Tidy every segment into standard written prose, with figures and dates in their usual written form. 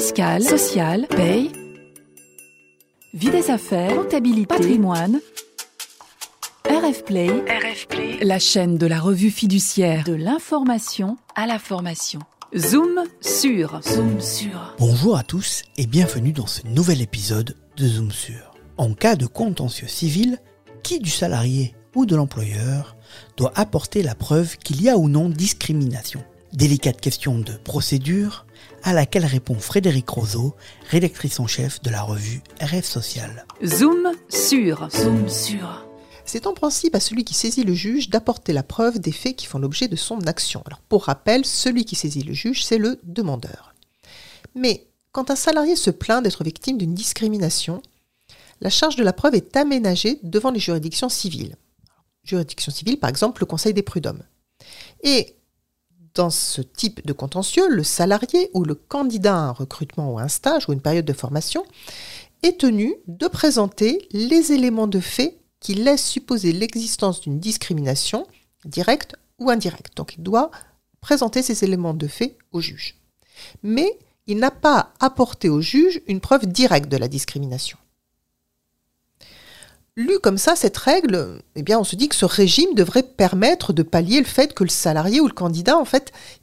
fiscale, sociale, paye, vie des affaires, comptabilité, patrimoine. RF Play, la chaîne de la revue fiduciaire, de l'information à la formation. Zoom sur. Bonjour à tous et bienvenue dans ce nouvel épisode de Zoom sur. En cas de contentieux civil, qui du salarié ou de l'employeur doit apporter la preuve qu'il y a ou non discrimination ? Délicate question de procédure à laquelle répond Frédérique Roseau, rédactrice en chef de la revue RF Social. Zoom sur. C'est en principe à celui qui saisit le juge d'apporter la preuve des faits qui font l'objet de son action. Alors pour rappel, celui qui saisit le juge, c'est le demandeur. Mais quand un salarié se plaint d'être victime d'une discrimination, la charge de la preuve est aménagée devant les juridictions civiles. Juridiction civile, par exemple, le Conseil des prud'hommes. Et dans ce type de contentieux, le salarié ou le candidat à un recrutement ou à un stage ou une période de formation est tenu de présenter les éléments de fait qui laisse supposer l'existence d'une discrimination directe ou indirecte. Donc il doit présenter ces éléments de fait au juge. Mais il n'a pas apporté au juge une preuve directe de la discrimination. Lue comme ça, cette règle, on se dit que ce régime devrait permettre de pallier le fait que le salarié ou le candidat,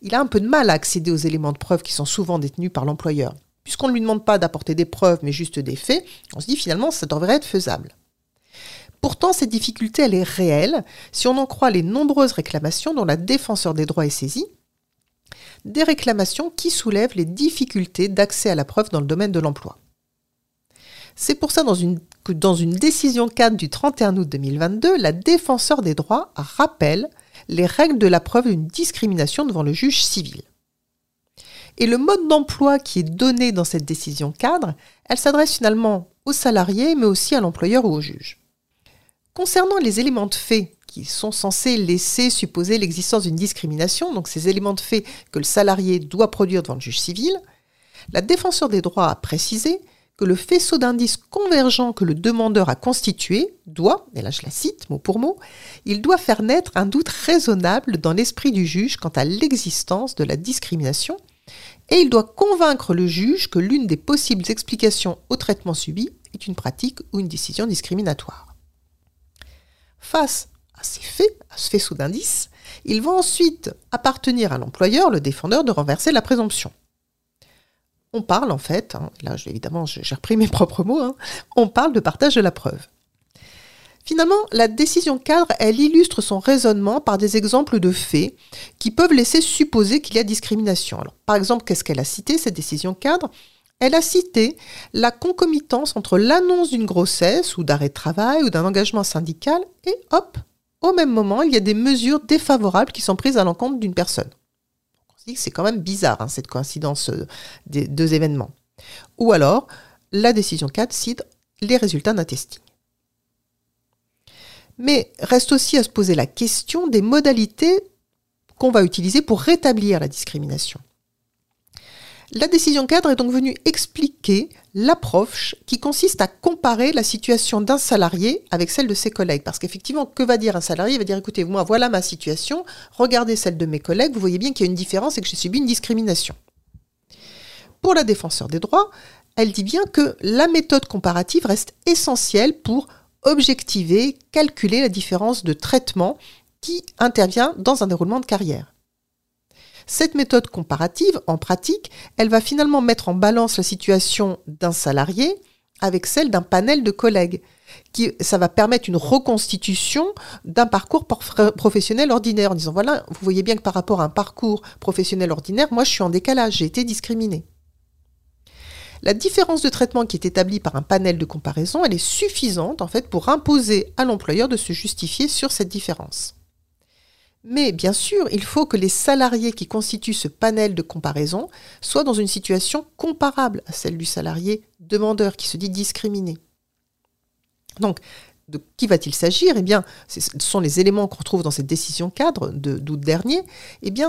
il a un peu de mal à accéder aux éléments de preuve qui sont souvent détenus par l'employeur. Puisqu'on ne lui demande pas d'apporter des preuves, mais juste des faits, on se dit finalement ça devrait être faisable. Pourtant, cette difficulté, elle est réelle, si on en croit les nombreuses réclamations dont la défenseur des droits est saisie, des réclamations qui soulèvent les difficultés d'accès à la preuve dans le domaine de l'emploi. C'est pour ça que dans une décision cadre du 31 août 2022, la défenseur des droits rappelle les règles de la preuve d'une discrimination devant le juge civil. Et le mode d'emploi qui est donné dans cette décision cadre, elle s'adresse finalement aux salariés, mais aussi à l'employeur ou au juge. Concernant les éléments de fait qui sont censés laisser supposer l'existence d'une discrimination, donc ces éléments de fait que le salarié doit produire devant le juge civil, la défenseur des droits a précisé que le faisceau d'indices convergents que le demandeur a constitué doit, et là je la cite mot pour mot, il doit faire naître un doute raisonnable dans l'esprit du juge quant à l'existence de la discrimination et il doit convaincre le juge que l'une des possibles explications au traitement subi est une pratique ou une décision discriminatoire. Face à ces faits, à ce faisceau d'indices, il va ensuite appartenir à l'employeur, le défendeur, de renverser la présomption. On parle j'ai repris mes propres mots, on parle de partage de la preuve. Finalement, la décision cadre, elle illustre son raisonnement par des exemples de faits qui peuvent laisser supposer qu'il y a discrimination. Alors, par exemple, qu'est-ce qu'elle a cité, cette décision cadre ? Elle a cité la concomitance entre l'annonce d'une grossesse ou d'arrêt de travail ou d'un engagement syndical et au même moment, il y a des mesures défavorables qui sont prises à l'encontre d'une personne. On se dit que c'est quand même bizarre, cette coïncidence des deux événements. Ou alors, la décision 4 cite les résultats d'un testing. Mais reste aussi à se poser la question des modalités qu'on va utiliser pour rétablir la discrimination. La décision cadre est donc venue expliquer l'approche qui consiste à comparer la situation d'un salarié avec celle de ses collègues. Parce qu'effectivement, que va dire un salarié ? Il va dire, écoutez, moi, voilà ma situation, regardez celle de mes collègues, vous voyez bien qu'il y a une différence et que j'ai subi une discrimination. Pour la défenseur des droits, elle dit bien que la méthode comparative reste essentielle pour objectiver, calculer la différence de traitement qui intervient dans un déroulement de carrière. Cette méthode comparative, en pratique, elle va finalement mettre en balance la situation d'un salarié avec celle d'un panel de collègues. Ça va permettre une reconstitution d'un parcours professionnel ordinaire en disant, voilà, vous voyez bien que par rapport à un parcours professionnel ordinaire, moi je suis en décalage, j'ai été discriminée. La différence de traitement qui est établie par un panel de comparaison, elle est suffisante pour imposer à l'employeur de se justifier sur cette différence. Mais bien sûr, il faut que les salariés qui constituent ce panel de comparaison soient dans une situation comparable à celle du salarié demandeur qui se dit discriminé. Donc, de qui va-t-il s'agir ? Ce sont les éléments qu'on retrouve dans cette décision cadre d'août dernier.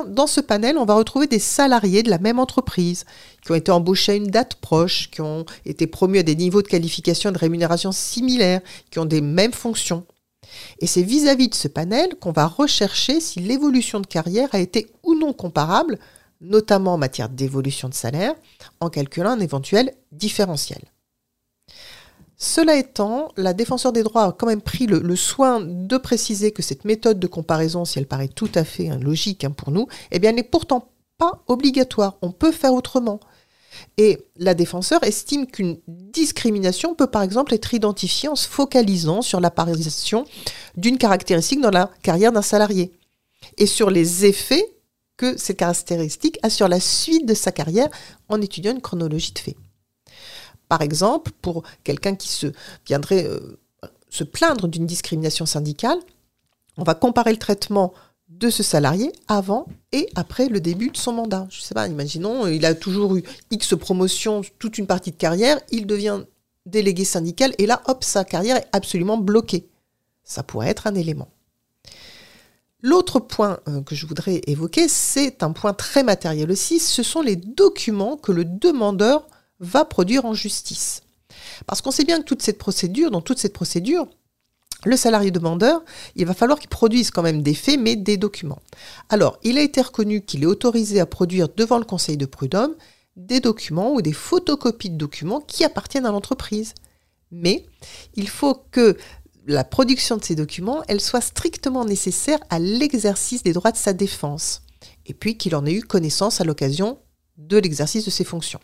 Dans ce panel, on va retrouver des salariés de la même entreprise qui ont été embauchés à une date proche, qui ont été promus à des niveaux de qualification et de rémunération similaires, qui ont des mêmes fonctions. Et c'est vis-à-vis de ce panel qu'on va rechercher si l'évolution de carrière a été ou non comparable notamment en matière d'évolution de salaire, en calculant un éventuel différentiel. Cela étant, la Défenseure des droits a quand même pris le soin de préciser que cette méthode de comparaison, si elle paraît tout à fait logique pour nous, eh bien, elle n'est pourtant pas obligatoire. On peut faire autrement. Et la Défenseure estime qu'une discrimination peut par exemple être identifiée en se focalisant sur l'apparition d'une caractéristique dans la carrière d'un salarié et sur les effets que cette caractéristique a sur la suite de sa carrière en étudiant une chronologie de faits. Par exemple, pour quelqu'un qui viendrait se plaindre d'une discrimination syndicale, on va comparer le traitement de ce salarié avant et après le début de son mandat. Je ne sais pas, imaginons, il a toujours eu X promotion toute une partie de carrière, il devient délégué syndical et là, hop, sa carrière est absolument bloquée. Ça pourrait être un élément. L'autre point que je voudrais évoquer, c'est un point très matériel aussi, ce sont les documents que le demandeur va produire en justice. Parce qu'on sait bien que dans toute cette procédure, le salarié demandeur, il va falloir qu'il produise quand même des faits, mais des documents. Alors, il a été reconnu qu'il est autorisé à produire devant le Conseil de prud'hommes des documents ou des photocopies de documents qui appartiennent à l'entreprise. Mais il faut que la production de ces documents, elle soit strictement nécessaire à l'exercice des droits de sa défense, et puis qu'il en ait eu connaissance à l'occasion de l'exercice de ses fonctions.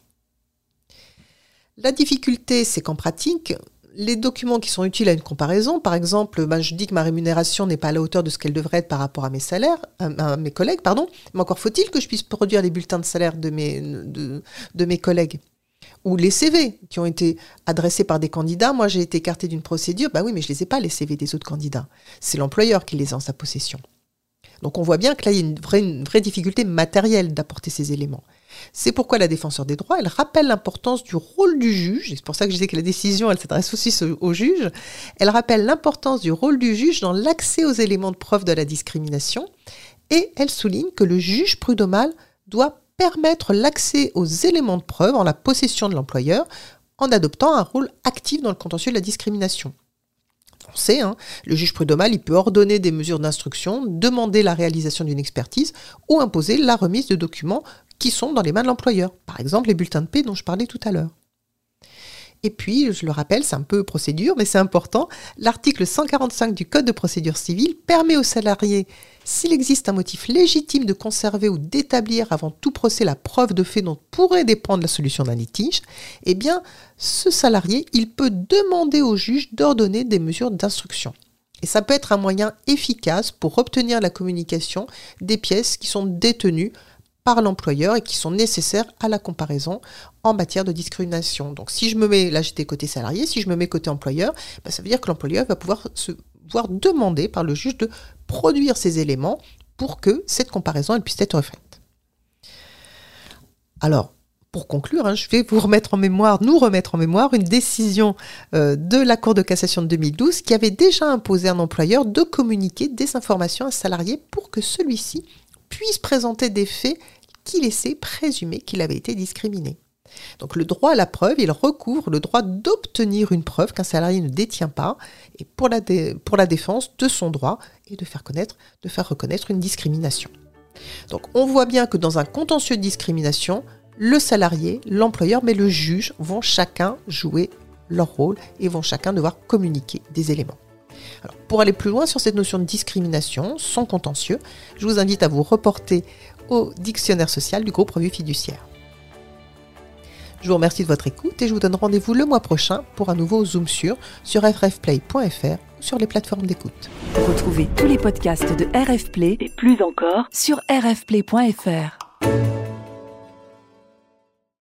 La difficulté, c'est qu'en pratique, les documents qui sont utiles à une comparaison, par exemple, je dis que ma rémunération n'est pas à la hauteur de ce qu'elle devrait être par rapport à mes salaires, à mes collègues, pardon, mais encore faut-il que je puisse produire les bulletins de salaire de mes collègues ou les CV qui ont été adressés par des candidats. Moi, j'ai été écartée d'une procédure, bah oui, mais je ne les ai pas, les CV des autres candidats. C'est l'employeur qui les a en sa possession. Donc on voit bien que là, il y a une vraie difficulté matérielle d'apporter ces éléments. C'est pourquoi la Défenseure des droits, elle rappelle l'importance du rôle du juge, et c'est pour ça que je disais que la décision, elle s'adresse aussi au juge, elle rappelle l'importance du rôle du juge dans l'accès aux éléments de preuve de la discrimination, et elle souligne que le juge prud'homal doit permettre l'accès aux éléments de preuve en la possession de l'employeur, en adoptant un rôle actif dans le contentieux de la discrimination. On sait, le juge prud'homal, il peut ordonner des mesures d'instruction, demander la réalisation d'une expertise ou imposer la remise de documents qui sont dans les mains de l'employeur. Par exemple, les bulletins de paie dont je parlais tout à l'heure. Et puis, je le rappelle, c'est un peu procédure, mais c'est important, l'article 145 du Code de procédure civile permet aux salariés, s'il existe un motif légitime de conserver ou d'établir avant tout procès la preuve de fait dont pourrait dépendre la solution d'un litige, eh bien, ce salarié, il peut demander au juge d'ordonner des mesures d'instruction. Et ça peut être un moyen efficace pour obtenir la communication des pièces qui sont détenues par l'employeur et qui sont nécessaires à la comparaison en matière de discrimination. Donc si je me mets, là j'étais côté salarié, si je me mets côté employeur, ça veut dire que l'employeur va pouvoir se voir demander par le juge de produire ces éléments pour que cette comparaison elle puisse être faite. Alors, pour conclure, je vais nous remettre en mémoire une décision de la Cour de cassation de 2012 qui avait déjà imposé à un employeur de communiquer des informations à un salarié pour que celui-ci puisse présenter des faits qui laissaient présumer qu'il avait été discriminé. Donc le droit à la preuve, il recouvre le droit d'obtenir une preuve qu'un salarié ne détient pas et pour la défense de son droit et de faire reconnaître une discrimination. Donc on voit bien que dans un contentieux de discrimination, le salarié, l'employeur mais le juge vont chacun jouer leur rôle et vont chacun devoir communiquer des éléments. Alors, pour aller plus loin sur cette notion de discrimination sans contentieux, je vous invite à vous reporter au Dictionnaire social du groupe Revue Fiduciaire. Je vous remercie de votre écoute et je vous donne rendez-vous le mois prochain pour un nouveau Zoom sur rfplay.fr ou sur les plateformes d'écoute. Retrouvez tous les podcasts de RF Play et plus encore sur rfplay.fr.